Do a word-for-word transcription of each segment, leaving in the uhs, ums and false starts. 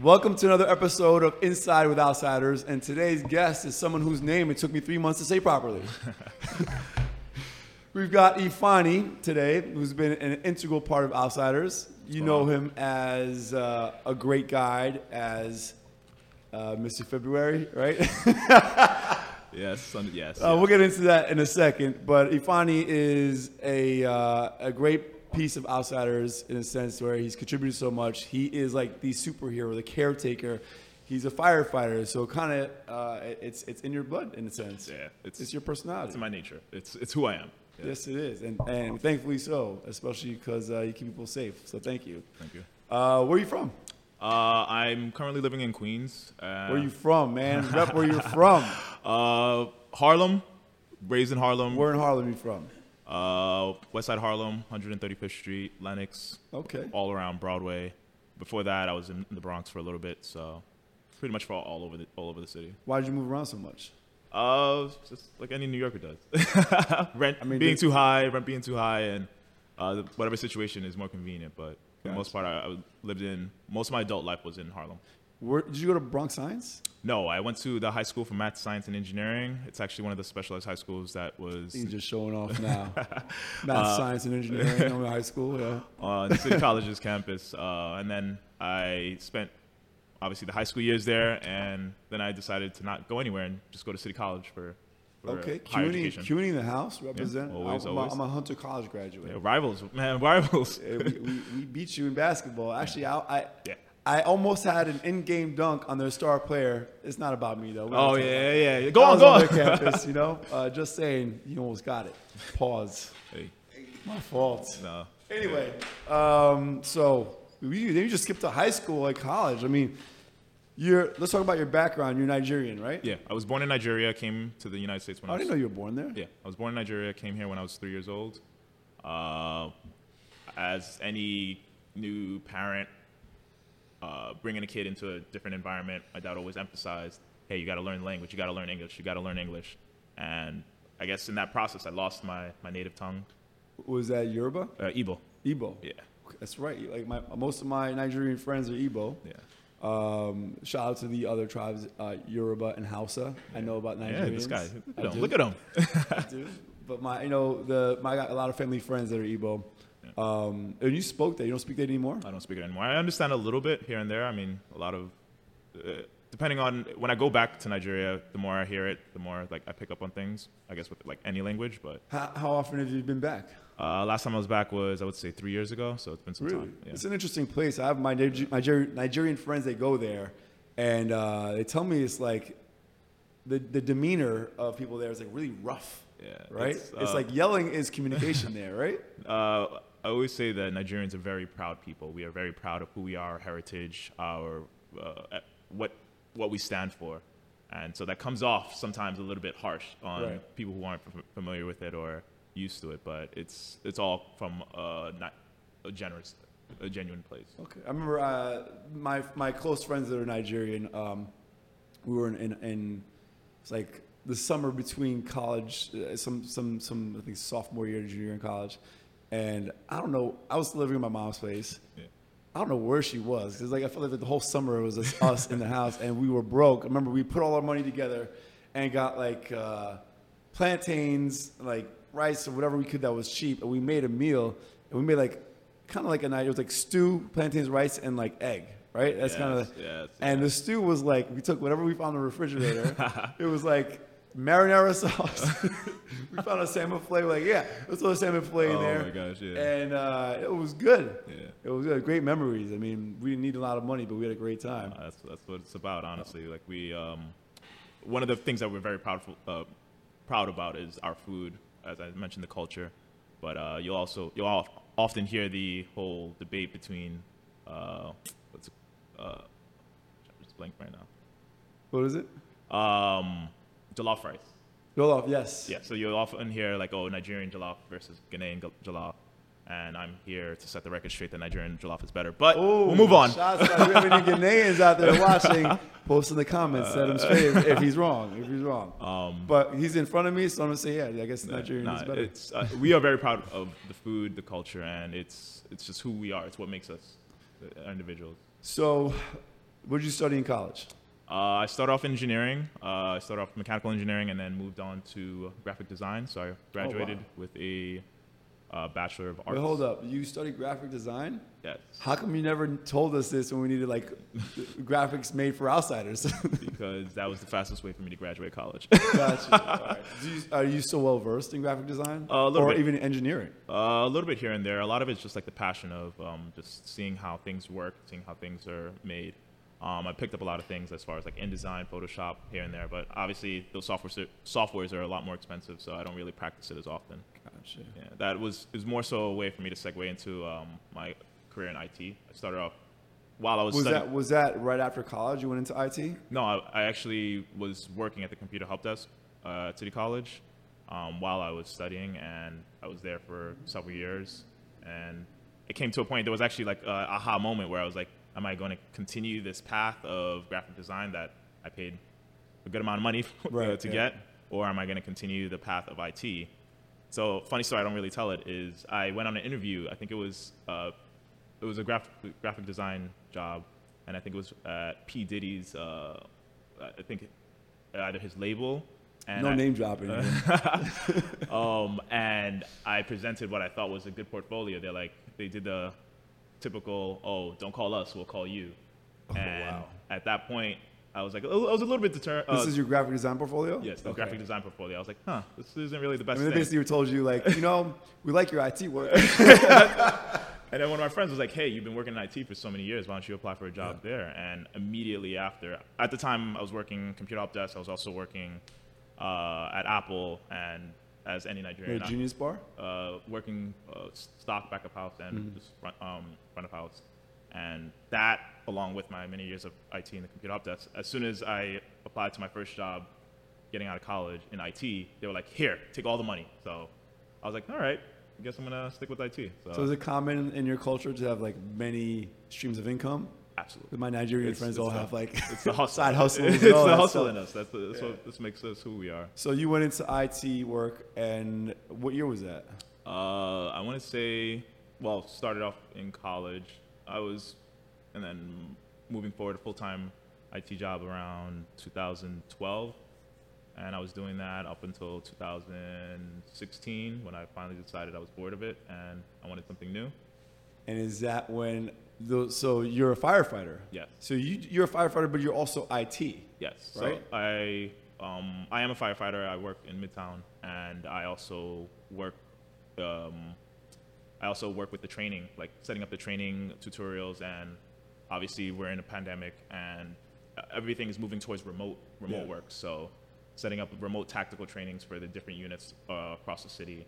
Welcome to another episode of Inside with Outsiders, and today's guest is someone whose name it took me three months to say properly. We've got Ifeanyi today, who's been an integral part of Outsiders. You know him as uh, a great guide, as uh, Mister February, right? yes, yes. yes. Uh, we'll get into that in a second, but Ifeanyi is a uh, a great piece of Outsiders in a sense where he's contributed so much. He is like the superhero, the caretaker. He's a firefighter, so kind of uh, it's it's in your blood in a sense. Yeah, it's, it's your personality. It's my nature. It's it's who I am. Yeah. Yes, it is, and and thankfully so, especially because uh, you keep people safe. So thank you. Thank you. Uh, where are you from? Uh, I'm currently living in Queens. Uh, where are you from, man? Rep where you're from. Uh, Harlem. Raised in Harlem. Where in Harlem are you from? Uh, West Side Harlem, one thirty-fifth Street, Lenox. Okay. All around Broadway. Before that, I was in the Bronx for a little bit, so pretty much for all, all over the all over the city. Why did you move around so much? Uh, just like any New Yorker does. rent I mean, being too high, rent being too high, and uh, whatever situation is more convenient. But for the most part, I, I lived in most of my adult life was in Harlem. Where, did you go to Bronx Science? No, I went to the high school for math, science, and engineering. It's actually one of the specialized high schools that was... He's just showing off now. math, uh, science, and engineering on the high school, yeah. On the City College's campus. Uh, and then I spent, obviously, the high school years there. And then I decided to not go anywhere and just go to City College for, for okay. higher CUNY, education. CUNY in the house, represent. Yeah, always, I'm, always. I'm a Hunter College graduate. Yeah, rivals, man, rivals. yeah, we, we, we beat you in basketball. Actually, yeah. I... I yeah. I almost had an in-game dunk on their star player. It's not about me, though. Oh, yeah, yeah, yeah. Go on, go on. Campus, you know? Uh, just saying, you almost got it. Pause. Hey. My fault. No. Anyway, um, so we, then you just skipped to high school, like college. I mean, you're. Let's talk about your background. You're Nigerian, right? Yeah, I was born in Nigeria, came to the United States when I was... I didn't know you were born there. Yeah, I was born in Nigeria, came here when I was three years old. Uh, as any new parent... Uh, bringing a kid into a different environment, my dad always emphasized, hey, you got to learn the language, you got to learn English, you got to learn English. And I guess in that process, I lost my, my native tongue. Was that Yoruba? Uh, Igbo. Igbo. Yeah. That's right. Like my most of my Nigerian friends are Igbo. Yeah. Um, shout out to the other tribes, uh, Yoruba and Hausa. Yeah. I know about Nigerians. Yeah, this guy. Look, look at him. I do. But my, you know, the my I got a lot of family friends that are Igbo. Yeah. Um, and you spoke that. You don't speak that anymore? I don't speak it anymore. I understand a little bit here and there. I mean, a lot of, uh, depending on, when I go back to Nigeria, the more I hear it, the more like I pick up on things, I guess with like any language, but. How, how often have you been back? Uh, last time I was back was, I would say three years ago. So it's been some really? time. Yeah. It's an interesting place. I have my Niger- Nigerian friends, they go there and, uh, they tell me it's like the, the demeanor of people there is like really rough. Yeah. Right. It's, uh, it's like yelling is communication there, right? Uh, I always say that Nigerians are very proud people. We are very proud of who we are, our heritage, our uh, what what we stand for, and so that comes off sometimes a little bit harsh on right. people who aren't f- familiar with it or used to it. But it's it's all from uh, not a generous, a genuine place. Okay, I remember uh, my my close friends that are Nigerian. Um, we were in in, in it's like the summer between college, uh, some some some I think sophomore year, junior year in college. And I don't know, I was living in my mom's place. Yeah. I don't know where she was. Cause like, I felt like the whole summer it was just us in the house and we were broke. I remember we put all our money together and got like uh, plantains, like rice or whatever we could that was cheap. And we made a meal and we made like, kind of like a night, it was like stew, plantains, rice, and like egg, right? That's yes, kind of, yes, and yes. The stew was like, we took whatever we found in the refrigerator. It was like, marinara sauce. We found a salmon fillet. We're like, yeah, let's throw a salmon fillet in oh there. Oh my gosh, yeah. And uh, it was good. Yeah. It was uh, great memories. I mean, we didn't need a lot of money, but we had a great time. Uh, that's that's what it's about, honestly. Like we, um, one of the things that we're very proud uh, proud about is our food, as I mentioned, the culture. But uh, you'll also you'll often hear the whole debate between uh, what's uh, I'm just blank right now. What is it? Um. Jollof rice. Jollof, yes. Yeah, so you'll often hear like, oh, Nigerian jollof versus Ghanaian jollof. And I'm here to set the record straight that Nigerian jollof is better. But Ooh, we'll move on. Shots out. We have any Ghanaians out there watching, post in the comments, uh, set him straight if, if he's wrong, if he's wrong. Um, but he's in front of me, so I'm going to say, yeah, I guess Nigerian nah, is better. It's, uh, we are very proud of the food, the culture, and it's it's just who we are. It's what makes us individuals. So What did you study in college? Uh, I started off engineering. Uh, I started off mechanical engineering and then moved on to graphic design. So I graduated oh, wow. with a uh, Bachelor of Arts. Wait, hold up. You studied graphic design? Yes. How come you never told us this when we needed like graphics made for outsiders? Because that was the fastest way for me to graduate college. Gotcha. All right. Do you, are you so well versed in graphic design? Uh, a little or bit. Even engineering? Uh, a little bit here and there. A lot of it's just like the passion of um, just seeing how things work, seeing how things are made. Um, I picked up a lot of things as far as like InDesign, Photoshop, here and there, but obviously those software softwares are a lot more expensive, so I don't really practice it as often. Gotcha. Yeah, that was is more so a way for me to segue into um, my career in I T. I started off while I was, was studying. That, was that right after college you went into I T? No, I, I actually was working at the computer help desk uh, at City College um, while I was studying, and I was there for several years, and it came to a point, there was actually like an aha moment where I was like, am I going to continue this path of graphic design that I paid a good amount of money right, to yeah. get, or am I going to continue the path of I T? So, funny story, I don't really tell it, is I went on an interview. I think it was uh, it was a graph- graphic design job, and I think it was at P. Diddy's, uh, I think either his label. And no I, name dropping. um, and I presented what I thought was a good portfolio. They're like, they did the typical, oh, don't call us, we'll call you. Oh, and wow. At that point, I was like, I was a little bit deterred. Uh, this is your graphic design portfolio? Yes, the okay. graphic design portfolio. I was like, huh, this isn't really the best I mean, thing. Basically, you told you, like, you know, we like your I T work. And then one of my friends was like, hey, you've been working in I T for so many years, why don't you apply for a job yeah. there? And immediately after, at the time, I was working computer help desk. I was also working uh, at Apple and as any Nigerian. You're a Genius Bar? Uh, working uh, stock back of house and mm-hmm. just front, um, front of house. And that, along with my many years of I T and the computer help desk, as soon as I applied to my first job getting out of college in I T, they were like, here, take all the money. So I was like, all right, I guess I'm going to stick with I T. So, so is it common in your culture to have like many streams of income? Absolutely. My Nigerian it's, friends it's all the, have like it's the hustle. Side hustles. It's the hustle in us. That's, the, that's yeah. what this makes us who we are. So you went into I T work, and what year was that? Uh, I want to say, well, started off in college. I was, and then moving forward, a full-time I T job around two thousand twelve. And I was doing that up until two thousand sixteen when I finally decided I was bored of it and I wanted something new. And is that when... So you're a firefighter. Yes. So you, you're a firefighter, but you're also I T. Yes. Right? So I, um, I am a firefighter. I work in Midtown, and I also work. Um, I also work with the training, like setting up the training tutorials, and obviously we're in a pandemic, and everything is moving towards remote remote yeah. work. So setting up remote tactical trainings for the different units uh, across the city,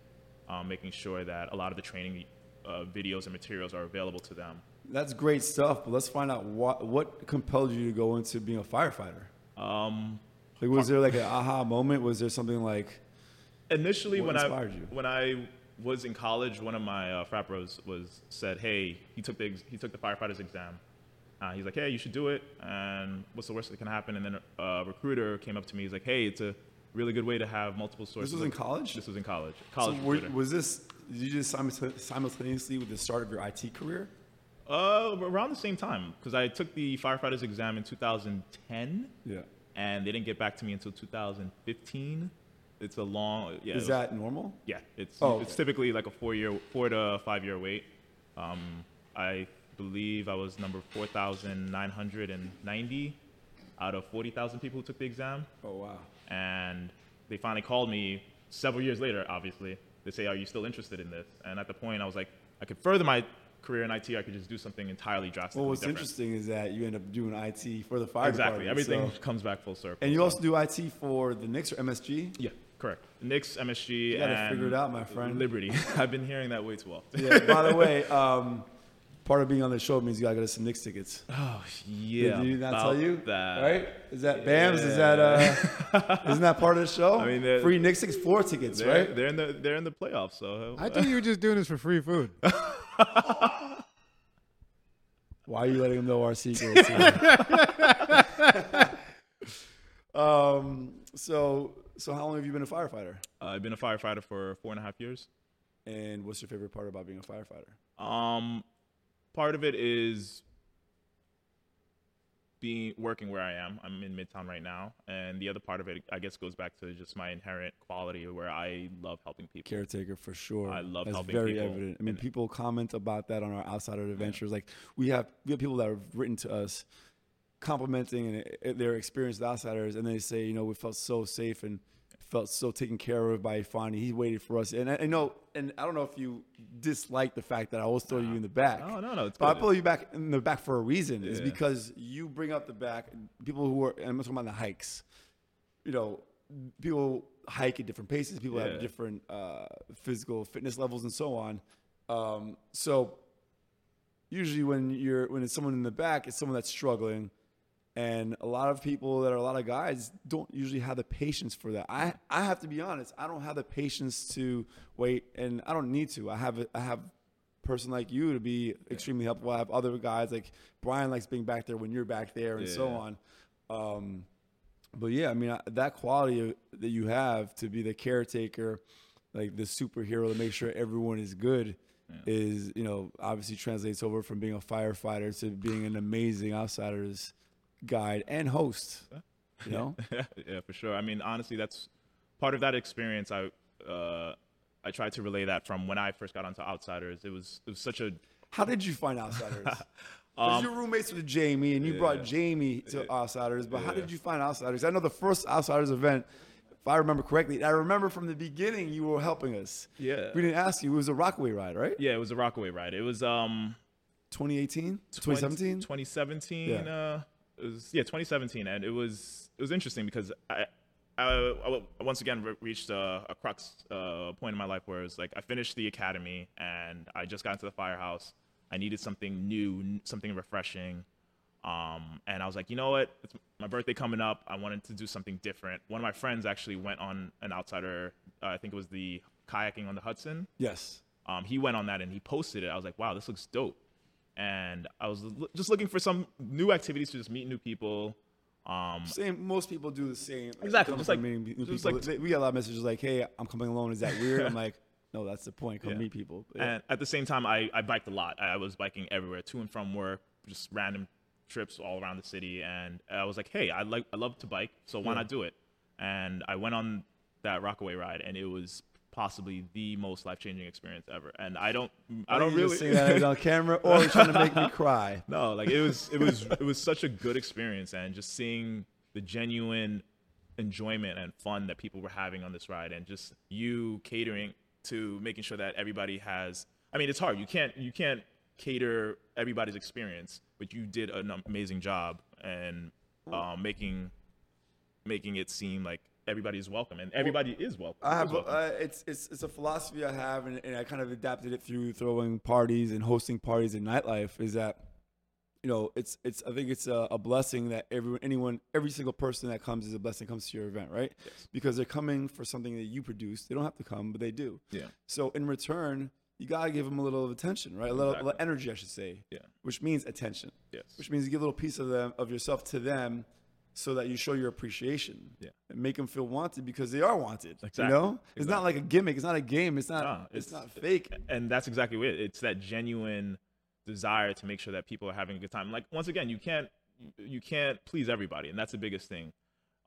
um, making sure that a lot of the training uh, videos and materials are available to them. That's great stuff, but let's find out what, what compelled you to go into being a firefighter. Um, like, was there like an aha moment? Was there something like initially when I you? when I was in college, one of my uh, frat bros was said, "Hey, he took the he took the firefighter's exam." Uh, he's like, "Hey, you should do it." And what's the worst that can happen? And then a recruiter came up to me. He's like, "Hey, it's a really good way to have multiple sources." This was in college? This was in college. College. So were, was this? Did you just simultaneously with the start of your I T career? Uh, around the same time, because I took the firefighter's exam in two thousand ten, yeah, and they didn't get back to me until two thousand fifteen. It's a long. Yeah, Is was, that normal? Yeah, it's oh, it's okay. typically like a four-year, four to five-year wait. Um, I believe I was number four thousand nine hundred ninety out of forty thousand people who took the exam. Oh wow! And they finally called me several years later. Obviously, they say, "Are you still interested in this?" And at the point, I was like, "I could further my career in I T, I could just do something entirely drastically Well, what's different. Interesting is that you end up doing I T for the fire Exactly. department. Everything so. Comes back full circle. And you so. also do I T for the Knicks or M S G? Yeah, correct. Knicks, M S G, you gotta and figure it out, my friend. Liberty. I've been hearing that way too often. Yeah, by the way, um, part of being on the show means you gotta get us some Knicks tickets. Oh, yeah. Did you not tell you? That. Right? Is that yeah. BAMS? Is that, uh, isn't that part of the show? I mean, free Knicks tickets, four tickets, they're, right? They're in the they're in the playoffs, so. I thought you were just doing this for free food. Why are you letting them know our secrets? um, so, so how long have you been a firefighter? Uh, I've been a firefighter for four and a half years. And what's your favorite part about being a firefighter? Um, part of it is being working where I am. I'm in Midtown right now, and the other part of it, I guess, goes back to just my inherent quality where I love helping people. Caretaker, for sure. I love That's helping people. That's very evident. I mean, and people comment about that on our Outsider Adventures. Yeah. Like, we have we have people that have written to us complimenting and their experience with Outsiders, and they say, you know, we felt so safe and felt so taken care of by Ifeanyi. He waited for us. And I, I know, and I don't know if you dislike the fact that I always throw no. you in the back. No, no, no. It's but good. I pull you back in the back for a reason. Yeah. It's because you bring up the back. People who are, and I'm talking about the hikes, you know, people hike at different paces. People yeah. have different uh, physical fitness levels and so on. Um, so usually when you're, when it's someone in the back, it's someone that's struggling. And a lot of people that are a lot of guys don't usually have the patience for that. I, I have to be honest. I don't have the patience to wait, and I don't need to. I have a, I have a person like you to be extremely helpful. I have other guys like Brian likes being back there when you're back there, and yeah. so on. Um, but yeah, I mean I, that quality of, that you have to be the caretaker, like the superhero to make sure everyone is good. Yeah. Is, you know, obviously translates over from being a firefighter to being an amazing Outsiders guide and host, you know. Yeah, for sure. I mean, honestly, that's part of that experience. I uh I tried to relay that from when I first got onto Outsiders. It was it was such a. How did you find Outsiders? um, your roommates were Jamie, and you yeah, brought Jamie to yeah, Outsiders. But yeah. how did you find Outsiders? I know the first Outsiders event, if I remember correctly, I remember from the beginning you were helping us. Yeah, we didn't ask you. It was a Rockaway ride, right? Yeah, it was a Rockaway ride. It was um, twenty eighteen, twenty seventeen, twenty seventeen. Yeah. Uh, It was, yeah, twenty seventeen, and it was it was interesting because I, I, I once again re- reached a, a crux uh, point in my life where it was like I finished the academy and I just got into the firehouse. I needed something new, something refreshing, um, and I was like, you know what? It's my birthday coming up. I wanted to do something different. One of my friends actually went on an Outsider. Uh, I think it was the kayaking on the Hudson. Yes. Um, he went on that and he posted it. I was like, wow, this looks dope. And I was just looking for some new activities to just meet new people. Um, same, most people do the same. Exactly. Just like, just like we got a lot of messages like, "Hey, I'm coming alone. Is that weird?" I'm like, "No, that's the point. Come yeah. meet people." Yeah. And at the same time, I, I biked a lot. I was biking everywhere, to and from work, just random trips all around the city. And I was like, "Hey, I like I love to bike, so why yeah. not do it?" And I went on that Rockaway ride, and it was possibly the most life-changing experience ever, and I don't, I don't really say that on camera or trying to make me cry. No, like it was, it was, it was such a good experience, and just seeing the genuine enjoyment and fun that people were having on this ride, and just you catering to making sure that everybody has. I mean, it's hard. You can't, you can't cater everybody's experience, but you did an amazing job and um, making, making it seem like everybody's welcome, and everybody well, is welcome. I have welcome. Uh, it's it's it's a philosophy I have, and, and I kind of adapted it through throwing parties and hosting parties in nightlife. Is that, you know, it's it's I think it's a, a blessing that everyone, anyone, every single person that comes is a blessing. Comes to your event, right? Yes. Because they're coming for something that you produce. They don't have to come, but they do. Yeah. So in return, you gotta give them a little of attention, right? A little, exactly. little energy, I should say. Yeah. Which means attention. Yes. Which means you give a little piece of them of yourself to them, so that you show your appreciation yeah. and make them feel wanted, because they are wanted, exactly. you know? Exactly. It's not like a gimmick. It's not a game. It's not no, it's, it's not fake. And that's exactly it. It's that genuine desire to make sure that people are having a good time. Like, once again, you can't you can't please everybody, and that's the biggest thing.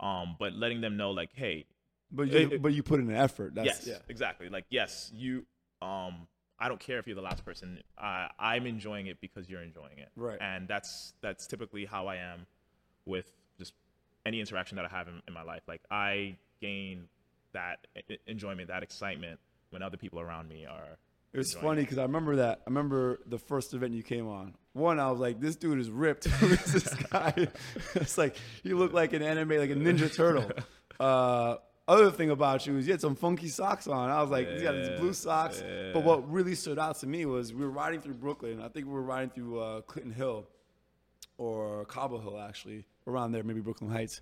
Um, but letting them know, like, hey. But you, it, but you put in an effort. That's, yes, yeah. exactly. Like, yes, you, um, I don't care if you're the last person. I, I'm enjoying it because you're enjoying it. Right. And that's that's typically how I am with any interaction that I have in, in my life. Like, I gain that enjoyment, that excitement when other people around me are. It was funny because I remember that. I remember the first event you came on. One, I was like, this dude is ripped. This guy, it's like, he looked like an anime, like a Ninja Turtle. Uh, other thing about you is you had some funky socks on. I was like, yeah, he's got these blue socks. Yeah. But what really stood out to me was we were riding through Brooklyn. I think we were riding through uh, Clinton Hill or Cobble Hill, actually. Around there, maybe Brooklyn Heights.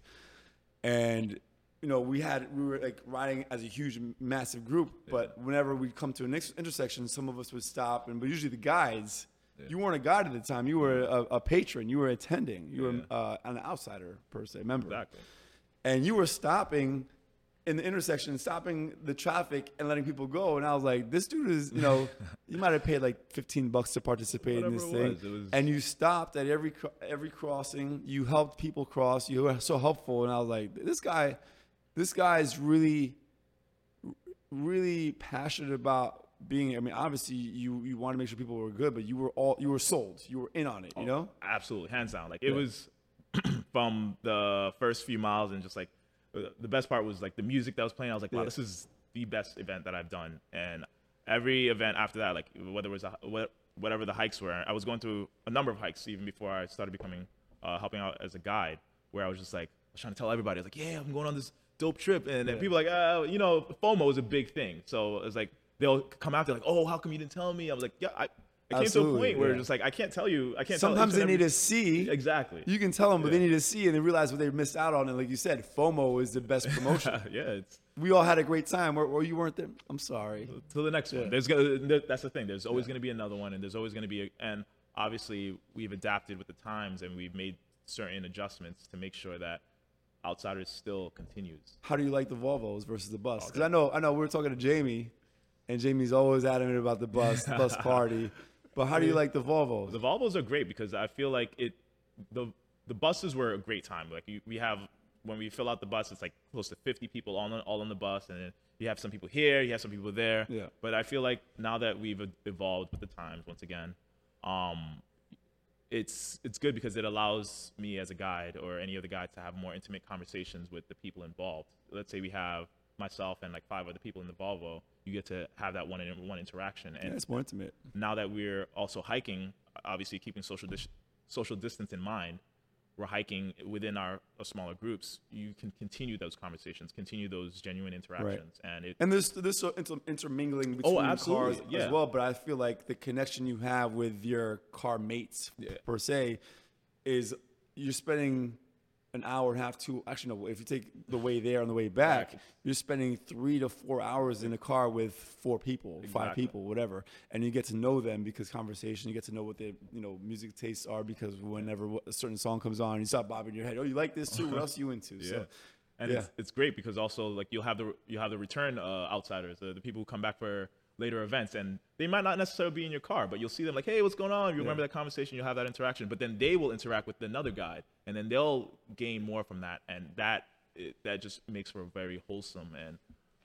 And, you know, we had, we were like riding as a huge, massive group, yeah. but whenever we'd come to an ex- intersection, some of us would stop, and but usually the guides, yeah. you weren't a guide at the time, you were a, a patron, you were attending, you yeah. were uh, an outsider per se, member. Exactly. And you were stopping in the intersection, stopping the traffic and letting people go. And I was like, this dude is, you know, you might have paid like fifteen bucks to participate Whatever in this thing. It was, it was... And you stopped at every every crossing. You helped people cross. You were so helpful. And I was like, this guy, this guy is really, really passionate about being, I mean, obviously you, you want to make sure people were good, but you were all, you were sold. You were in on it, oh, you know? Absolutely. Hands down. Like it yeah. was from the first few miles and just like, the best part was like the music that was playing. I was like, wow, yeah. this is the best event that I've done. And every event after that, like whether it was a, whatever the hikes were, I was going through a number of hikes even before I started becoming, uh, helping out as a guide, where I was just like, I was trying to tell everybody, I was like, yeah, I'm going on this dope trip. And then yeah. people like, uh, you know, FOMO is a big thing. So it's like, they'll come after like, oh, how come you didn't tell me? I was like, yeah, I, I came Absolutely, to a point where yeah. just like, I can't tell you, I can't Sometimes tell they every... need to see. Exactly. You can tell them, but yeah. they need to see and they realize what they missed out on. And like you said, FOMO is the best promotion. yeah. It's... We all had a great time or, or you weren't there. I'm sorry. Till the next yeah. one. There's gonna, that's the thing. There's always yeah. going to be another one and there's always going to be, a, and obviously we've adapted with the times and we've made certain adjustments to make sure that Outsiders still continues. How do you like the Volvos versus the bus? Because okay. I know, I know we were talking to Jamie and Jamie's always adamant about the bus, the bus party. But how do you like the Volvos? The Volvos are great because I feel like it, the the buses were a great time. Like you, we have, when we fill out the bus, it's like close to fifty people all on, all on the bus. And then you have some people here, you have some people there. Yeah. But I feel like now that we've evolved with the times once again, um, it's it's good because it allows me as a guide or any other guide to have more intimate conversations with the people involved. Let's say we have myself and like five other people in the Volvo. You get to have that one-on-one interaction. And yeah, it's more intimate. Now that we're also hiking, obviously keeping social dis- social distance in mind, we're hiking within our, our smaller groups. You can continue those conversations, continue those genuine interactions, right. and it and there's there's so inter- intermingling between oh, absolutely. cars yeah. as well. But I feel like the connection you have with your car mates yeah. per se is you're spending an hour and a half, two, actually no, if you take the way there on the way back, exactly. you're spending three to four hours in a car with four people, exactly. five people, whatever. And you get to know them because conversation, you get to know what their, you know, music tastes are because whenever a certain song comes on, you start bobbing your head. Oh, you like this too? What else are you into? yeah. So, and yeah. it's, it's great because also like you'll have the, you have the return uh, outsiders, the, the people who come back for later events and they might not necessarily be in your car, but you'll see them like, hey, what's going on? You yeah. remember that conversation, you'll have that interaction, but then they will interact with another guide and then they'll gain more from that. And that, it, that just makes for a very wholesome and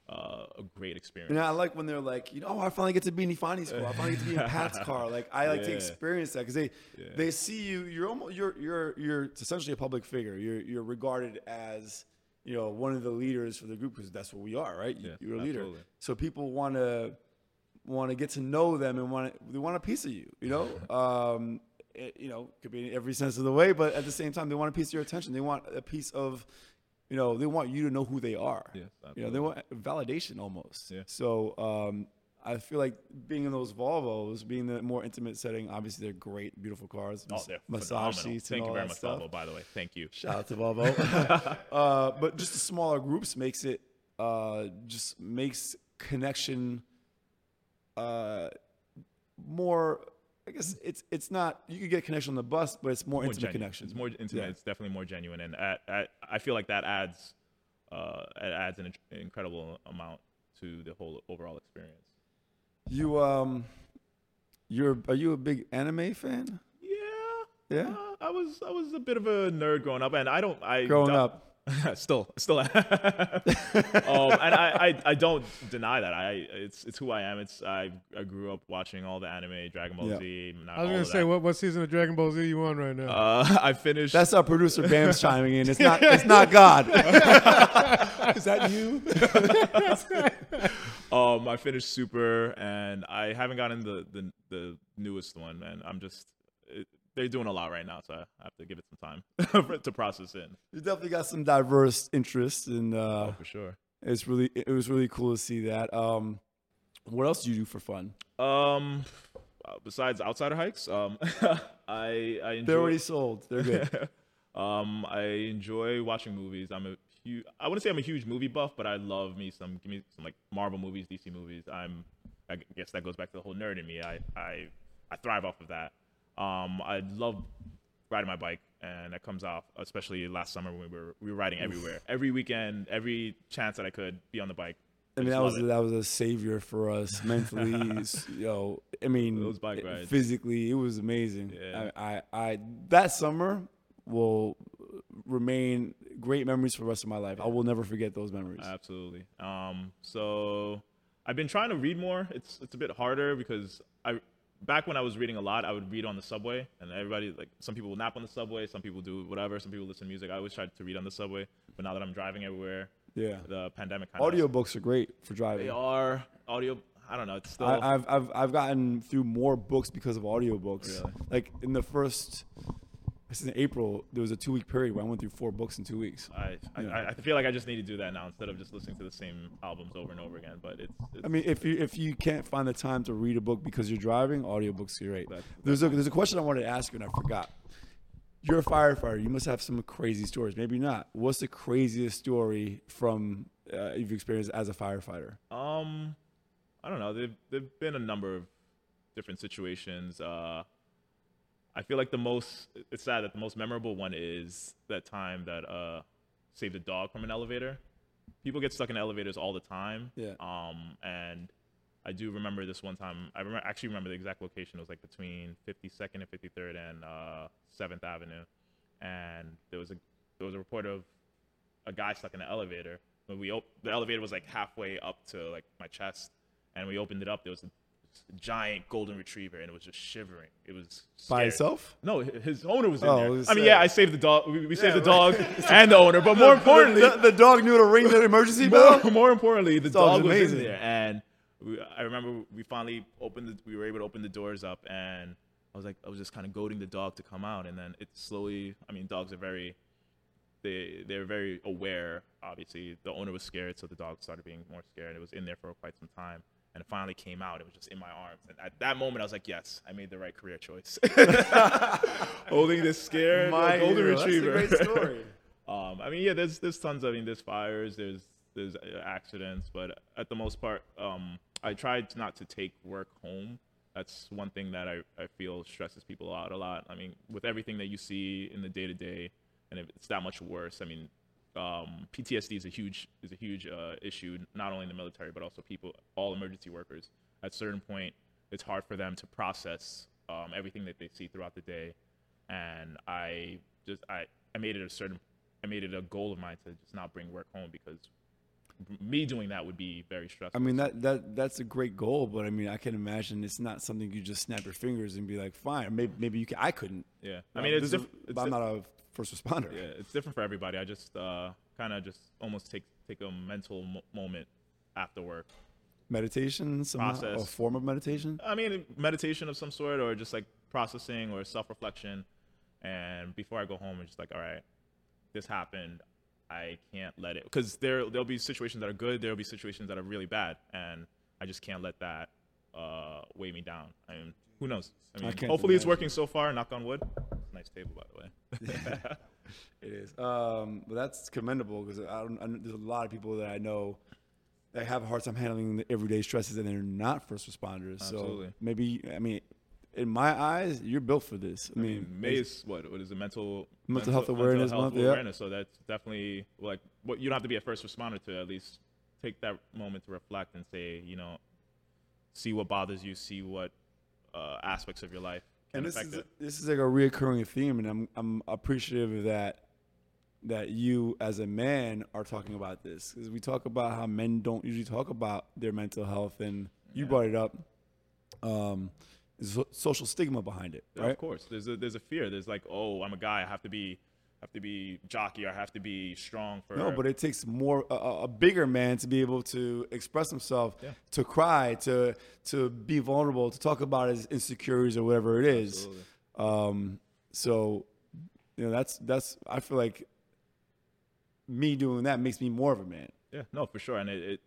uh, a great experience. And I like when they're like, you know, oh, I finally get to be in Ifeanyi's car. I finally get to be in Pat's car. Like I like yeah. to experience that because they, yeah. they see you, you're almost, you're, you're, you're essentially a public figure. You're, you're regarded as, you know, one of the leaders for the group because that's what we are, right? You, yeah, you're a absolutely. leader. So people want to, want to get to know them and want to, they want a piece of you, you know, um, it, you know, could be in every sense of the way, but at the same time, they want a piece of your attention. They want a piece of, you know, they want you to know who they are, yeah, you know, they want validation almost. Yeah. So, um, I feel like being in those Volvos, being the more intimate setting, obviously they're great, beautiful cars, oh, massage sheets Thank and all that much, stuff. Thank you very much, Volvo, by the way. Thank you. Shout out to Volvo. uh, but just the smaller groups makes it, uh, just makes connection, Uh, more, I guess it's it's not, you can get a connection on the bus, but it's more, more intimate genuine. connection. It's more intimate. Yeah. It's definitely more genuine. And I, I, I feel like that adds uh, it adds an incredible amount to the whole overall experience. You, um, you're, are you a big anime fan? Yeah. Yeah. Uh, I was, I was a bit of a nerd growing up and I don't, I growing don't, up. still still um, and I, I I don't deny that I it's it's who I am it's I I grew up watching all the anime Dragon Ball yeah. Z I was gonna say what, what season of Dragon Ball Z you on right now uh, I finished that's our producer Bam's chiming in it's not it's not God is that you um I finished Super and I haven't gotten the the, the newest one and I'm just it, they're doing a lot right now, so I have to give it some time to process in. You definitely got some diverse interests, and uh, oh, for sure, it's really it was really cool to see that. Um, what else do you do for fun? Um, besides outsider hikes, um, I I enjoy. They're already sold. They're good. um, I enjoy watching movies. I'm a huge. I wouldn't say I'm a huge movie buff, but I love me some give me some like Marvel movies, D C movies. I'm. I guess that goes back to the whole nerd in me. I I I thrive off of that. Um, I love riding my bike, and that comes off, especially last summer when we were we were riding everywhere, every weekend, every chance that I could be on the bike. I, I mean, that was it. that was a savior for us mentally. Yo, I mean, those bike rides. Physically, it was amazing. Yeah. I, I, I that summer will remain great memories for the rest of my life. Yeah. I will never forget those memories. Absolutely. Um, so I've been trying to read more. It's it's a bit harder because I. Back when I was reading a lot, I would read on the subway, and everybody, like, some people will nap on the subway, some people do whatever, some people listen to music. I always tried to read on the subway, but now that I'm driving everywhere, yeah, the pandemic kind of... Audiobooks are great for driving. They are. Audio, I don't know, it's still... I, I've, I've, I've gotten through more books because of audiobooks. Really? Like, in the first... This is in April. There was a two-week period where I went through four books in two weeks. I I, yeah. I feel like I just need to do that now instead of just listening to the same albums over and over again. But it's, it's I mean, if you if you can't find the time to read a book because you're driving, audiobooks are great. That, there's a there's a question I wanted to ask you and I forgot. You're a firefighter. You must have some crazy stories. Maybe not. What's the craziest story from uh, you've experienced as a firefighter? Um, I don't know. There've there've been a number of different situations. Uh. I feel like the most, it's sad that the most memorable one is that time that uh, saved a dog from an elevator. People get stuck in elevators all the time. Yeah. Um, and I do remember this one time, I remember, actually remember the exact location. It was like between fifty-second and fifty-third and uh, seventh Avenue. And there was a there was a report of a guy stuck in an elevator. When we op- the elevator was like halfway up to like my chest, and we opened it up, there was a giant golden retriever, and it was just shivering. It was scary. By itself? No, his owner was in oh, there. Was I mean, yeah, I saved the dog. We, we saved yeah, the dog and the owner, but more importantly, the, the dog knew to ring the emergency bell. More, more importantly, the dog was amazing. in there, and we, I remember we finally opened. The, we were able to open the doors up, and I was like, I was just kind of goading the dog to come out, and then it slowly. I mean, dogs are very, they they're very aware. Obviously, the owner was scared, so the dog started being more scared. It was in there for quite some time. And it finally came out. It was just in my arms. And at that moment, I was like, yes, I made the right career choice. Holding this scared like, golden retriever. That's a great story. um, I mean, yeah, there's there's tons. I mean, there's fires, there's there's accidents. But at the most part, um, I tried not to take work home. That's one thing that I, I feel stresses people out a lot. I mean, with everything that you see in the day-to-day, and if it's that much worse, I mean, Um, P T S D is a huge is a huge uh, issue, not only in the military, but also people, all emergency workers. At a certain point, it's hard for them to process um, everything that they see throughout the day. And I just I, I made it a certain I made it a goal of mine to just not bring work home, because me doing that would be very stressful. I mean that that that's a great goal, but I mean I can imagine it's not something you just snap your fingers and be like, fine. Maybe maybe you can. I couldn't. Yeah, I mean um, it's, diff- a, it's I'm diff- not a first responder. Yeah, it's different for everybody. I just uh, kind of just almost take take a mental mo- moment after work. Meditation, some a form of meditation. I mean, meditation of some sort, or just like processing or self-reflection. And before I go home, I'm just like, all right, this happened. I can't let it, because there there'll be situations that are good. There'll be situations that are really bad, and I just can't let that uh, weigh me down. I mean, who knows? I mean, I hopefully it's working so far. Knock on wood. Nice table, by the way. Yeah, it is. Um, but that's commendable, because I don't, I don't, there's a lot of people that I know that have a hard time handling the everyday stresses, and they're not first responders. Absolutely. So maybe, I mean, in my eyes, you're built for this. I, I mean, mean, May is what? What is it? Mental mental health mental, awareness mental health month. Awareness. Yeah. So that's definitely like what you don't have to be a first responder to. At least take that moment to reflect and say, you know, see what bothers you, see what uh, aspects of your life. And this is, this is like a reoccurring theme, and I'm I'm appreciative that that you as a man are talking about this, because we talk about how men don't usually talk about their mental health, and you yeah. brought it up. Um, there's a social stigma behind it, right? Yeah, of course, there's a there's a fear. There's like, oh, I'm a guy, I have to be, have to be jockey, or I have to be strong for. No, but it takes more a, a bigger man to be able to express himself, yeah. to cry, to to be vulnerable, to talk about his insecurities or whatever it is. Um, so, you know, that's that's I feel like me doing that makes me more of a man. Yeah, no, for sure, and it, it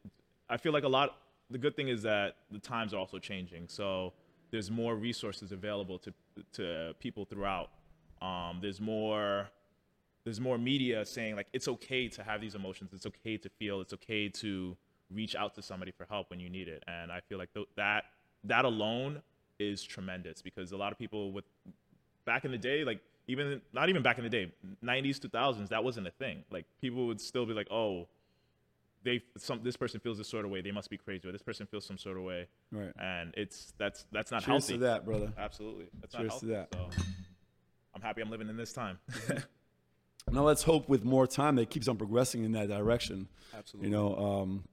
I feel like a lot. The good thing is that the times are also changing, so there's more resources available to to people throughout. Um, there's more. There's more media saying like it's okay to have these emotions, it's okay to feel, it's okay to reach out to somebody for help when you need it. And I feel like th- that that alone is tremendous, because a lot of people with back in the day, like even not even back in the day, nineties, two thousands, that wasn't a thing. Like, people would still be like, oh, they some this person feels this sort of way, they must be crazy, or this person feels some sort of way, right? And it's that's that's not cheers healthy. Cheers to that, brother. Absolutely, that's cheers not healthy, to that. So I'm happy I'm living in this time. Now let's hope with more time that it keeps on progressing in that direction. Absolutely. You know, um,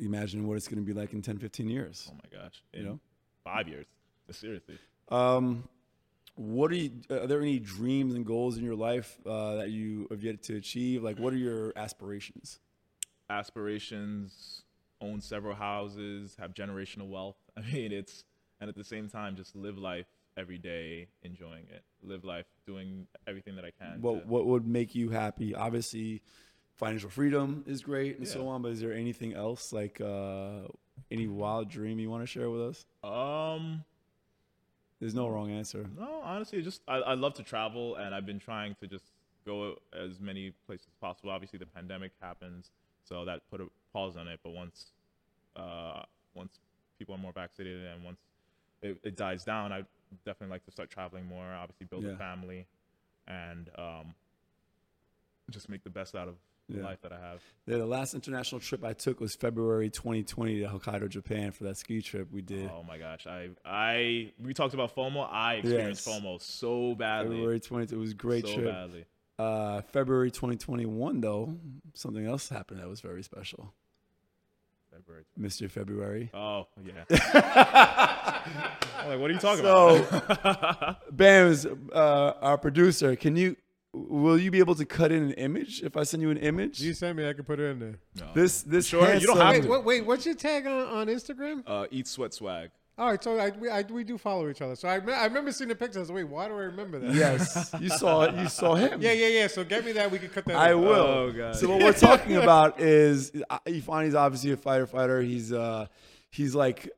imagine what it's going to be like in ten, fifteen years. Oh my gosh! In you know, five years. Seriously. Um, what are you? Are there any dreams and goals in your life uh, that you have yet to achieve? Like, what are your aspirations? Aspirations, own several houses, have generational wealth. I mean, it's, and at the same time, just live life every day, enjoying it, live life, doing everything that I can. What to, what would make you happy? Obviously, financial freedom is great and yeah. so on, but is there anything else, like uh, any wild dream you want to share with us? Um, There's no wrong answer. No, honestly, just, I, I love to travel, and I've been trying to just go as many places as possible. Obviously, the pandemic happens, so that put a pause on it. But once uh, once people are more vaccinated and once it, it dies down, I'd definitely like to start traveling more, obviously build yeah. a family, and um, just make the best out of yeah. the life that I have. Yeah, the last international trip I took was February twenty twenty to Hokkaido, Japan for that ski trip we did. Oh my gosh. I, I we talked about FOMO. I experienced yes. FOMO so badly. February twentieth, it was a great so trip. So badly. Uh, February twenty twenty-one, though, something else happened that was very special. February twentieth. Mister February. Oh, yeah. I'm like, what are you talking so, about? Bams, uh, our producer, can you, will you be able to cut in an image if I send you an image? You send me, I can put it in there. No. This, this, sure. Handsome, you don't have to. Wait, wait, what's your tag on, on Instagram? Uh, EatSweatSwag. All right, so I, we, I, we do follow each other. So I, I remember seeing the pictures. Wait, why do I remember that? Yes, you saw it. You saw him. Yeah, yeah, yeah. So get me that. We can cut that. I in. Will. Oh, God. So what we're talking about is Ifeanyi's obviously a firefighter. He's uh, he's like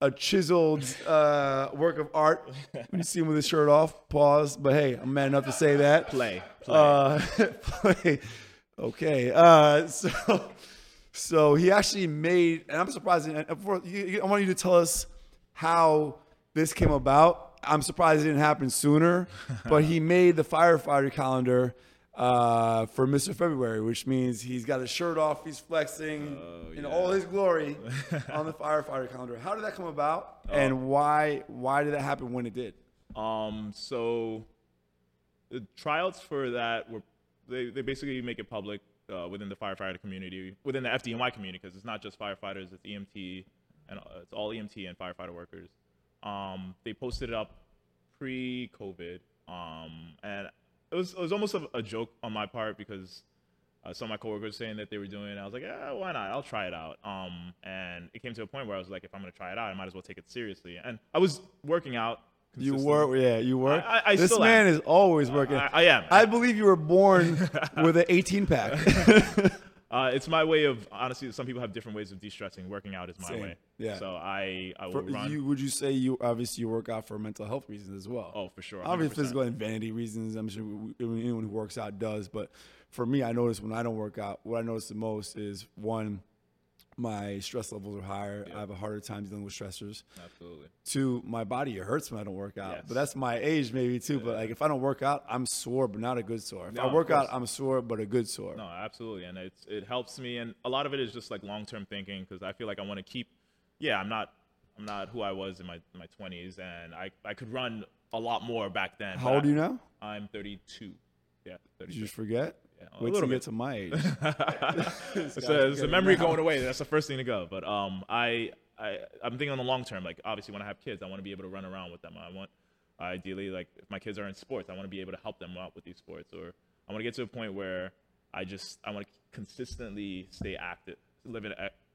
a chiseled uh, work of art. When you see him with his shirt off, pause. But hey, I'm mad enough to say that. Play, play, uh, play. Okay, uh, so so he actually made, and I'm surprised. And for, I want you to tell us how this came about. I'm surprised it didn't happen sooner, but he made the firefighter calendar uh, for Mister February, which means he's got his shirt off, he's flexing oh, in yeah. all his glory on the firefighter calendar. How did that come about, oh. and why why did that happen when it did? Um, so the tryouts for that were they, they basically make it public uh, within the firefighter community, within the F D N Y community, because it's not just firefighters, it's E M T. And it's all E M T and firefighter workers. Um, they posted it up pre-COVID, um, and it was it was almost a, a joke on my part because uh, some of my coworkers were saying that they were doing it. I was like, yeah, why not? I'll try it out. Um, and it came to a point where I was like, if I'm gonna try it out, I might as well take it seriously. And I was working out. You were, yeah, you were. I, I, I this man am. Is always working. Uh, I, I am. I believe you were born with an eighteen pack. Uh, it's my way of, honestly, some people have different ways of de-stressing. Working out is my Same. Way. Yeah. So I, I will for, run. You, would you say you, obviously you work out for mental health reasons as well? Oh, for sure. one hundred percent. Obviously physical and vanity reasons. I'm sure anyone who works out does. But for me, I notice when I don't work out, what I notice the most is, one, my stress levels are higher. Yeah. I have a harder time dealing with stressors. Absolutely. Two, my body, it hurts when I don't work out. Yes. But that's my age maybe too. Yeah. But like if I don't work out, I'm sore, but not a good sore. If no, I work out, I'm sore, but a good sore. No, absolutely. And it's, it helps me. And a lot of it is just like long-term thinking because I feel like I want to keep, yeah, I'm not I'm not who I was in my, my twenties. And I, I could run a lot more back then. How old I, are you now? I'm thirty-two. Yeah, thirty-two. Did you just forget? Yeah, wait till you get to my age. It's a, it's a memory going away. That's the first thing to go. But um, I, I, I'm thinking on the long term. Like, obviously, when I have kids, I want to be able to run around with them. I want, ideally, like, if my kids are in sports, I want to be able to help them out with these sports. Or I want to get to a point where I just, I want to consistently stay active, live an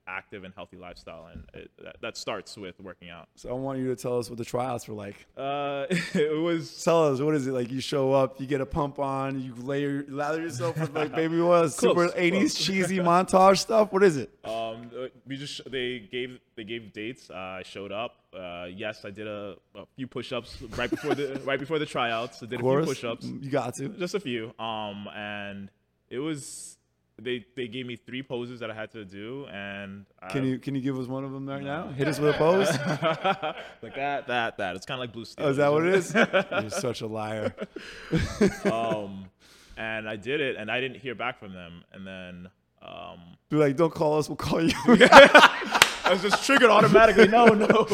active and healthy lifestyle. And it, that, that starts with working out. So I want you to tell us what the tryouts were like. Uh, it was. Tell us, what is it like? You show up, you get a pump on, you layer, lather yourself with like baby oil, super eighties cheesy montage stuff. What is it? Um, we just they gave they gave dates. Uh, I showed up. Uh, yes, I did a, a few push-ups right before the right before the tryouts. I did of a course, few push-ups. You got to just a few. Um, and it was. They they gave me three poses that I had to do, and I, can you can you give us one of them right no. now? Hit us with a pose. Like that, that, that. It's kind of like Blue Steel. Oh, is that what it is? You're such a liar. um, and I did it, and I didn't hear back from them. And then, um, they're like, "Don't call us. We'll call you." I was just triggered automatically. No, no.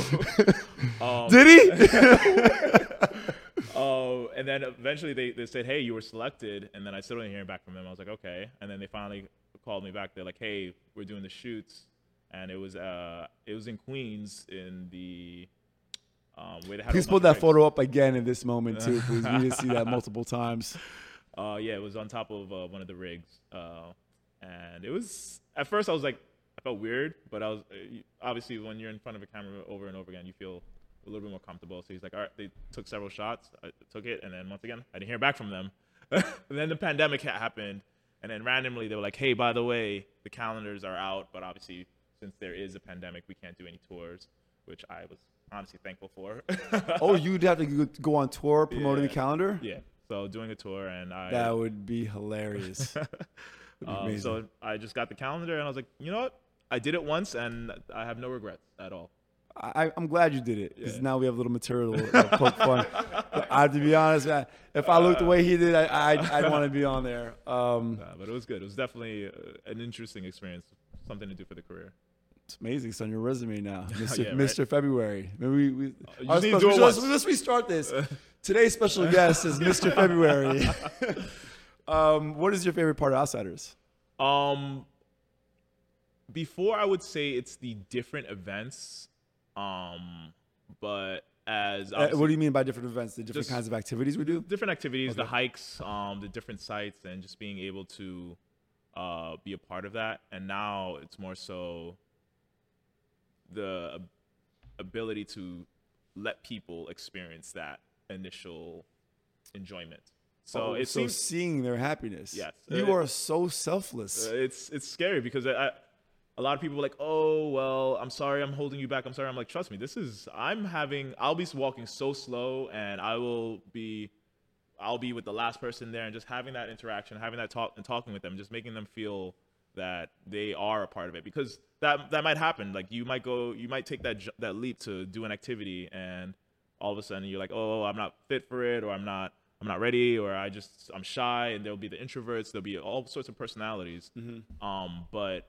Um, did he? Oh, uh, and then eventually they, they said, "Hey, you were selected." And then I still didn't hear back from them. I was like, "Okay." And then they finally called me back. They're like, "Hey, we're doing the shoots," and it was uh, it was in Queens in the. Um, where they had please pull that photo up again in this moment too, please. We didn't see that multiple times. Uh, yeah, it was on top of uh, one of the rigs, uh, and it was at first I was like. I felt weird, but I was obviously when you're in front of a camera over and over again, you feel a little bit more comfortable. So he's like, all right, they took several shots. I took it. And then once again, I didn't hear back from them. And then the pandemic happened. And then randomly they were like, hey, by the way, the calendars are out. But obviously, since there is a pandemic, we can't do any tours, which I was honestly thankful for. Oh, you'd have to go on tour promoting yeah. the calendar? Yeah. So doing a tour and I. That would be hilarious. Be um, so I just got the calendar and I was like, you know what? I did it once, and I have no regrets at all. I, I'm glad you did it, because yeah. now we have a little material to poke fun. I have to be honest, man, if I looked the way he did, I, I, I'd want to be on there. Um, nah, but it was good. It was definitely an interesting experience, something to do for the career. It's amazing. It's on your resume now, Mister yeah, Mister Right? February. Maybe we, we, oh, special, do it let's, let's restart this. Today's special guest is Mister February. um, what is your favorite part of Outsiders? Um... Before, I would say it's the different events, um, but as... Uh, what do you mean by different events? The different kinds of activities we do? Different activities, okay. The hikes, um, the different sites, and just being able to uh, be a part of that. And now it's more so the ability to let people experience that initial enjoyment. So oh, it's so seems, seeing their happiness. Yes. You it, are so selfless. Uh, it's it's scary because I... I a lot of people were like, oh, well, I'm sorry, I'm holding you back. I'm sorry. I'm like, trust me, this is, I'm having, I'll be walking so slow and I will be, I'll be with the last person there and just having that interaction, having that talk and talking with them, just making them feel that they are a part of it because that, that might happen. Like you might go, you might take that, that leap to do an activity and all of a sudden you're like, oh, I'm not fit for it or I'm not, I'm not ready or I just, I'm shy and there'll be the introverts, there'll be all sorts of personalities. Mm-hmm. Um, but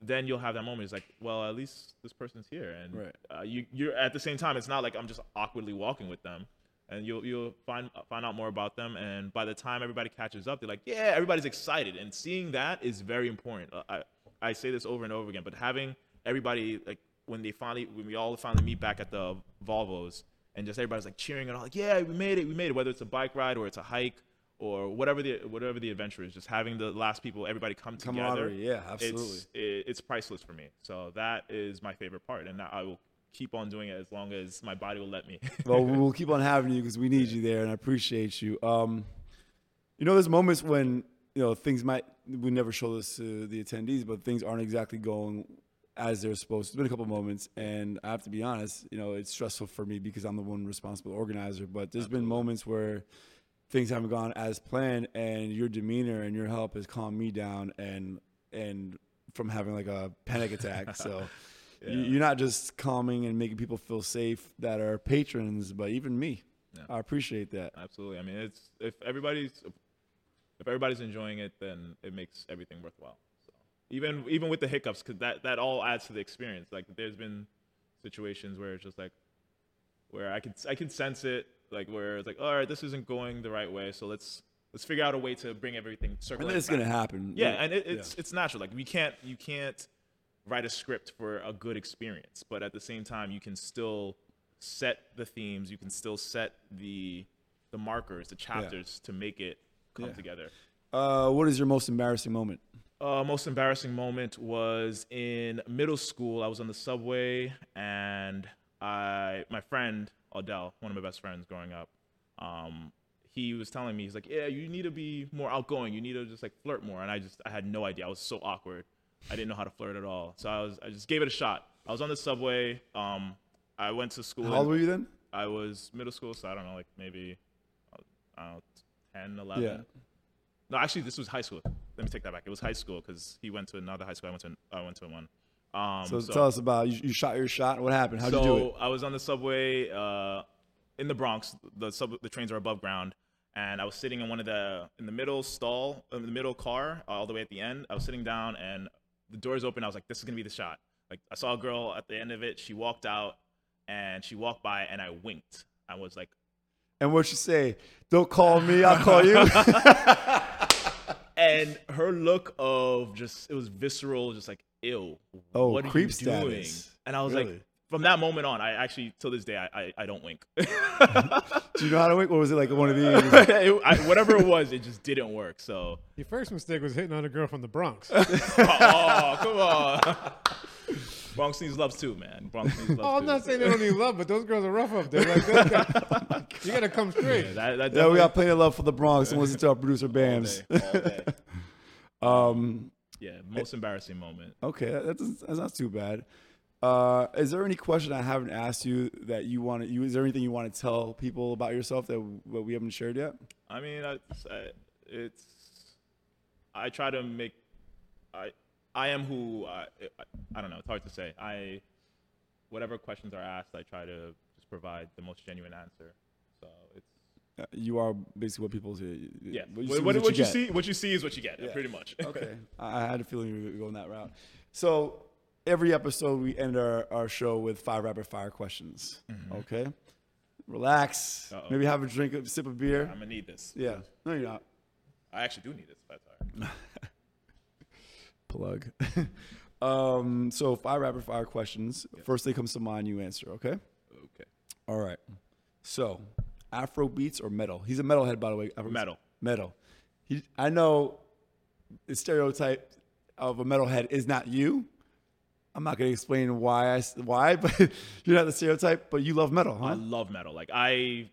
then you'll have that moment. It's like, well, at least this person's here, and right. uh, you, you're at the same time. It's not like I'm just awkwardly walking with them, and you'll you'll find find out more about them. And by the time everybody catches up, they're like, yeah, everybody's excited, and seeing that is very important. I I say this over and over again, but having everybody like when they finally when we all finally meet back at the Volvos, and just everybody's like cheering and all, like, yeah, we made it, we made it. Whether it's a bike ride or it's a hike. Or whatever the whatever the adventure is, just having the last people, everybody come together. Yeah, absolutely. It's, it, it's priceless for me. So that is my favorite part, and I will keep on doing it as long as my body will let me. Well, we'll keep on having you because we need you there, and I appreciate you. Um, you know, there's moments when you know things might. We never show this to the attendees, but things aren't exactly going as they're supposed to. There's been a couple moments, and I have to be honest. You know, it's stressful for me because I'm the one responsible organizer. But there's absolutely. Been moments where. Things haven't gone as planned, and your demeanor and your help has calmed me down, and and from having like a panic attack. So yeah. you, you're not just calming and making people feel safe that are patrons, but even me. Yeah. I appreciate that. Absolutely. I mean, it's if everybody's if everybody's enjoying it, then it makes everything worthwhile. So even even with the hiccups, because that that all adds to the experience. Like there's been situations where it's just like where I could I could sense it. Like where it's like, all right, this isn't going the right way, so let's let's figure out a way to bring everything. Circle. And it's gonna happen. Yeah, and it, it's yeah. it's natural. Like we can't you can't write a script for a good experience, but at the same time, you can still set the themes. You can still set the the markers, the chapters yeah. to make it come yeah. together. Uh, what is your most embarrassing moment? Uh, most embarrassing moment was in middle school. I was on the subway, and I my friend. Odell, one of my best friends growing up, um, he was telling me, he's like, yeah, you need to be more outgoing. You need to just like flirt more. And I just, I had no idea. I was so awkward. I didn't know how to flirt at all. So I was, I just gave it a shot. I was on the subway. Um, I went to school. How old were you then? I was middle school. So I don't know, like maybe I don't know, ten, eleven. Yeah. No, actually this was high school. let me take that back. It was high school because he went to another high school. I went to an, I went to one. Um, so, so tell us about you, you shot your shot. What happened? How'd so you do it? I was on the subway uh, in the Bronx. The sub the trains are above ground, and I was sitting in one of the in the middle stall, in the middle car, all the way at the end. I was sitting down, and the doors open. I was like, "This is gonna be the shot." Like I saw a girl at the end of it. She walked out, and she walked by, and I winked. I was like, "And what'd she say? Don't call me. I'll call you." And her look of just, it was visceral, just like, ew, oh, what are creep you status. doing? And I was really? like, from that moment on, I actually, till this day, I I, I don't wink. Do you know how to wink? Or was it like one of these? Like- it, I, whatever it was, it just didn't work. So your first mistake was hitting on a girl from the Bronx. oh, oh, come on. Bronx needs love too, man. Bronx needs love oh, I'm too. not saying they don't need love, but those girls are rough up there. Like, those guys, you got to come straight. Yeah, that, that yeah, we got plenty of love for the Bronx. And listen to our producer, Bams. All day, all day. um, yeah, most embarrassing moment. Okay, that, that's, that's not too bad. Uh, is there any question I haven't asked you that you want to, you, is there anything you want to tell people about yourself that, that we haven't shared yet? I mean, I, I, it's, I try to make, I, I am who I, I. I don't know. It's hard to say. I, whatever questions are asked, I try to just provide the most genuine answer. So it's. Uh, you are basically what people see. Yeah. What, you see, what, what, what, what you, you see, what you see is what you get. Yeah. Pretty much. Okay. I had a feeling you were going that route. So every episode we end our, our show with five rapid fire questions. Mm-hmm. Okay. Relax. Uh-oh. Maybe have a drink, a sip of beer. Yeah, I'm gonna need this. Yeah. No, you're not. I actually do need this. That's all right. Plug. um, so five rapid fire questions. Yes. First thing comes to mind, you answer, okay? Okay. All right. So, Afro beats or metal? He's a metalhead, by the way. Afro metal. Beats. Metal. He, I know the stereotype of a metalhead is not you. I'm not going to explain why, I, why, but you're not the stereotype, but you love metal, huh? I love metal. Like, I,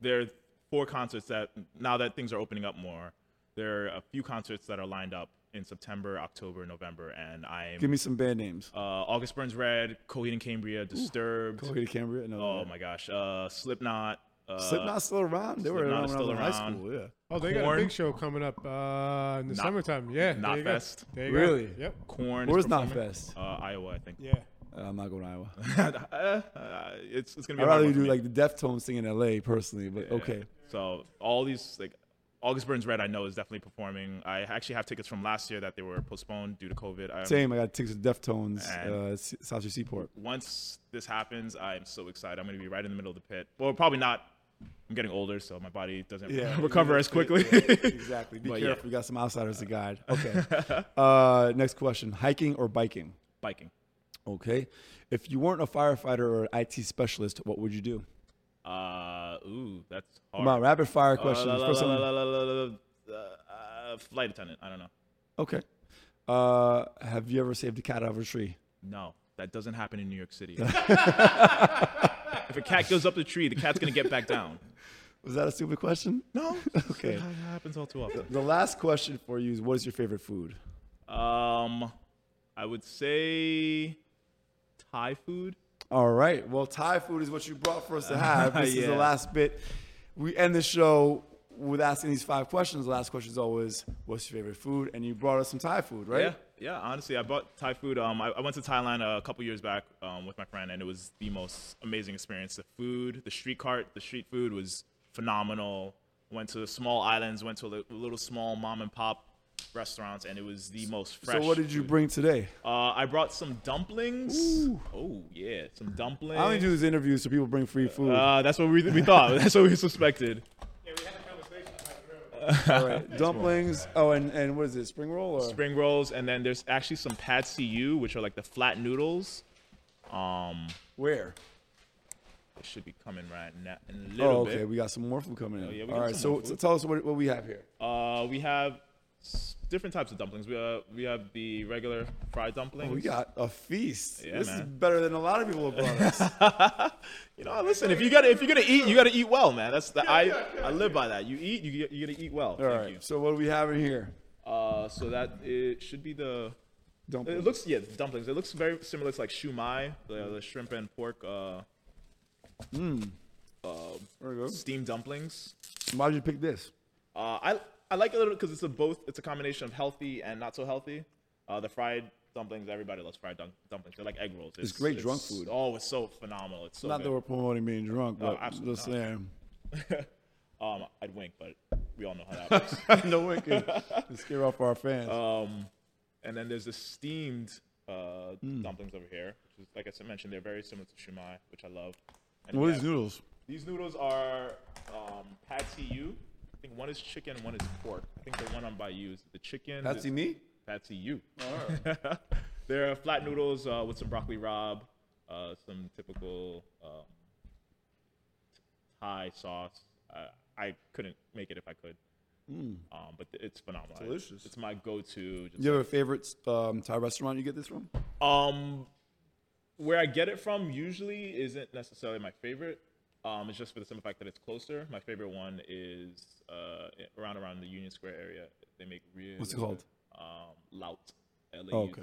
there are four concerts that, now that things are opening up more, there are a few concerts that are lined up in September, October, November, and I'm... Give me some band names. Uh, August Burns Red, Coheed and Cambria, Disturbed. Ooh, Coheed and Cambria? No, oh, no. my gosh. Uh, Slipknot. Uh, Slipknot's still around? They Slipknot were around, still around high school, yeah. Oh, they Korn. got a big show coming up uh, in the Not, summertime. Yeah. Knotfest. Really? Go. Yep. Korn. Where's Knotfest? Uh, Iowa, I think. Yeah. Uh, I'm not going to Iowa. uh, uh, it's it's going to be I'd rather you do, like, the Deftones thing in L A, personally, but yeah. Okay. So, all these, like... August Burns Red, I know, is definitely performing. I actually have tickets from last year that they were postponed due to COVID. I Same. I got tickets to Deftones, uh, South Street Seaport. Once this happens, I'm so excited. I'm going to be right in the middle of the pit. Well, probably not. I'm getting older, so my body doesn't yeah, recover as quickly. Yeah, exactly. Be careful. Yeah. We got some outsiders to guide. Okay. uh, next question. Hiking or biking? Biking. Okay. If you weren't a firefighter or an I T specialist, what would you do? Uh, ooh, that's hard. About rapid fire questions. Uh, la, la, la, la, la, la, la, la, uh, flight attendant. I don't know. Okay. Uh, have you ever saved a cat out of a tree? No, that doesn't happen in New York City. If a cat goes up the tree, the cat's going to get back down. Was that a stupid question? No. Okay. It happens all too often. The last question for you is, what is your favorite food? Um, I would say Thai food. All right. Well, Thai food is what you brought for us to have. This yeah. is the last bit. We end the show with asking these five questions. The last question is always, what's your favorite food? And you brought us some Thai food, right? Yeah. Yeah. Honestly, I bought Thai food. Um, I, I went to Thailand a couple years back um, with my friend, and it was the most amazing experience. The food, the street cart, the street food was phenomenal. Went to small islands, went to a little small mom and pop restaurants, and it was the most fresh. So what did you food. bring today? Uh, I brought some dumplings. Ooh. Oh yeah, some dumplings. I only do these interviews so people bring free food. Uh, that's what we we thought. That's what we suspected. Yeah, we had a conversation. All right, dumplings. Oh, and, and what is it? Spring roll? Or? Spring rolls, and then there's actually some pad see ew, which are like the flat noodles. Um, where? It should be coming right now in a little oh, okay. bit. We got some more food coming in. Oh, yeah, all right, so, so tell us what what we have here. Uh, we have different types of dumplings. We uh, we have the regular fried dumplings. Oh, we got a feast. Yeah, this man. is better than a lot of people have brought us. You know, listen. If you got if you're gonna eat, you gotta eat well, man. That's the, yeah, I yeah, yeah, I live yeah. by that. You eat, you you gotta eat well. All Thank right. You. So what do we have in here? Uh, so that it should be the dumplings. It looks yeah dumplings. It looks very similar to like shumai, the, the shrimp and pork. Uh, mm. uh, there we go. Steamed dumplings. Why did you pick this? Uh, I I like it a little because it's a both. It's a combination of healthy and not so healthy. Uh, the fried dumplings. Everybody loves fried dun- dumplings. They're like egg rolls. It's, it's great it's, drunk food. Oh, it's so phenomenal. It's so not good. That we're promoting being drunk, but no, just saying. um, I'd wink, but we all know how that works. No winking. To scare off our fans. Um, and then there's the steamed uh, mm. dumplings over here, which is, like I mentioned, they're very similar to shumai, which I love. And what are these noodles? These noodles are um, pad see ew. I think one is chicken, one is pork. I think the one on Bayou is the chicken. Patsy me? Patsy you. Oh. They're flat noodles uh, with some broccoli rabe, uh, some typical um, Thai sauce. Uh, I couldn't make it if I could, mm. um, but it's phenomenal. Delicious. It's, it's my go-to. Just you have like, a favorite um, Thai restaurant you get this from? Um, where I get it from usually isn't necessarily my favorite. Um, it's just for the simple fact that it's closer. My favorite one is uh, around around the Union Square area. They make really what's it called? Um, Laut, L A U T, okay.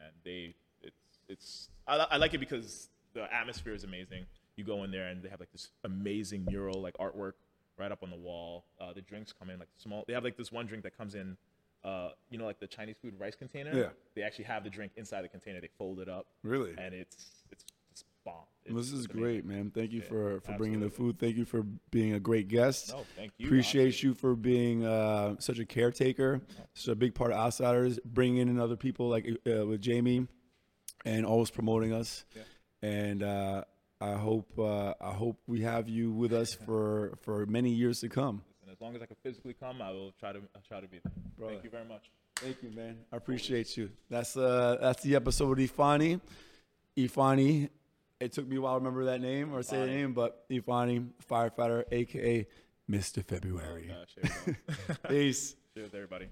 And they it's it's I, I like it because the atmosphere is amazing. You go in there and they have like this amazing mural like artwork right up on the wall. Uh, the drinks come in like small. They have like this one drink that comes in, uh, you know, like the Chinese food rice container. Yeah. They actually have the drink inside the container. They fold it up. Really. And it's it's. Well, this is great, man. Thank you yeah, for, for absolutely. bringing the food. Thank you for being a great guest. No, thank you. Appreciate honestly. you for being uh, such a caretaker, yeah. such a big part of Outsiders, bringing in other people like uh, with Jamie, and always promoting us. Yeah. And uh, I hope uh, I hope we have you with us for, for many years to come. And as long as I can physically come, I will try to I'll try to be there. Brother. Thank you very much. Thank you, man. I appreciate Always. you. That's uh that's the episode with Ifeanyi. Ifeanyi. It took me a while to remember that name or say the name, but Ifeanyi, firefighter, a k a. Mister February. Oh, gosh, here we go. Peace. Cheers, everybody.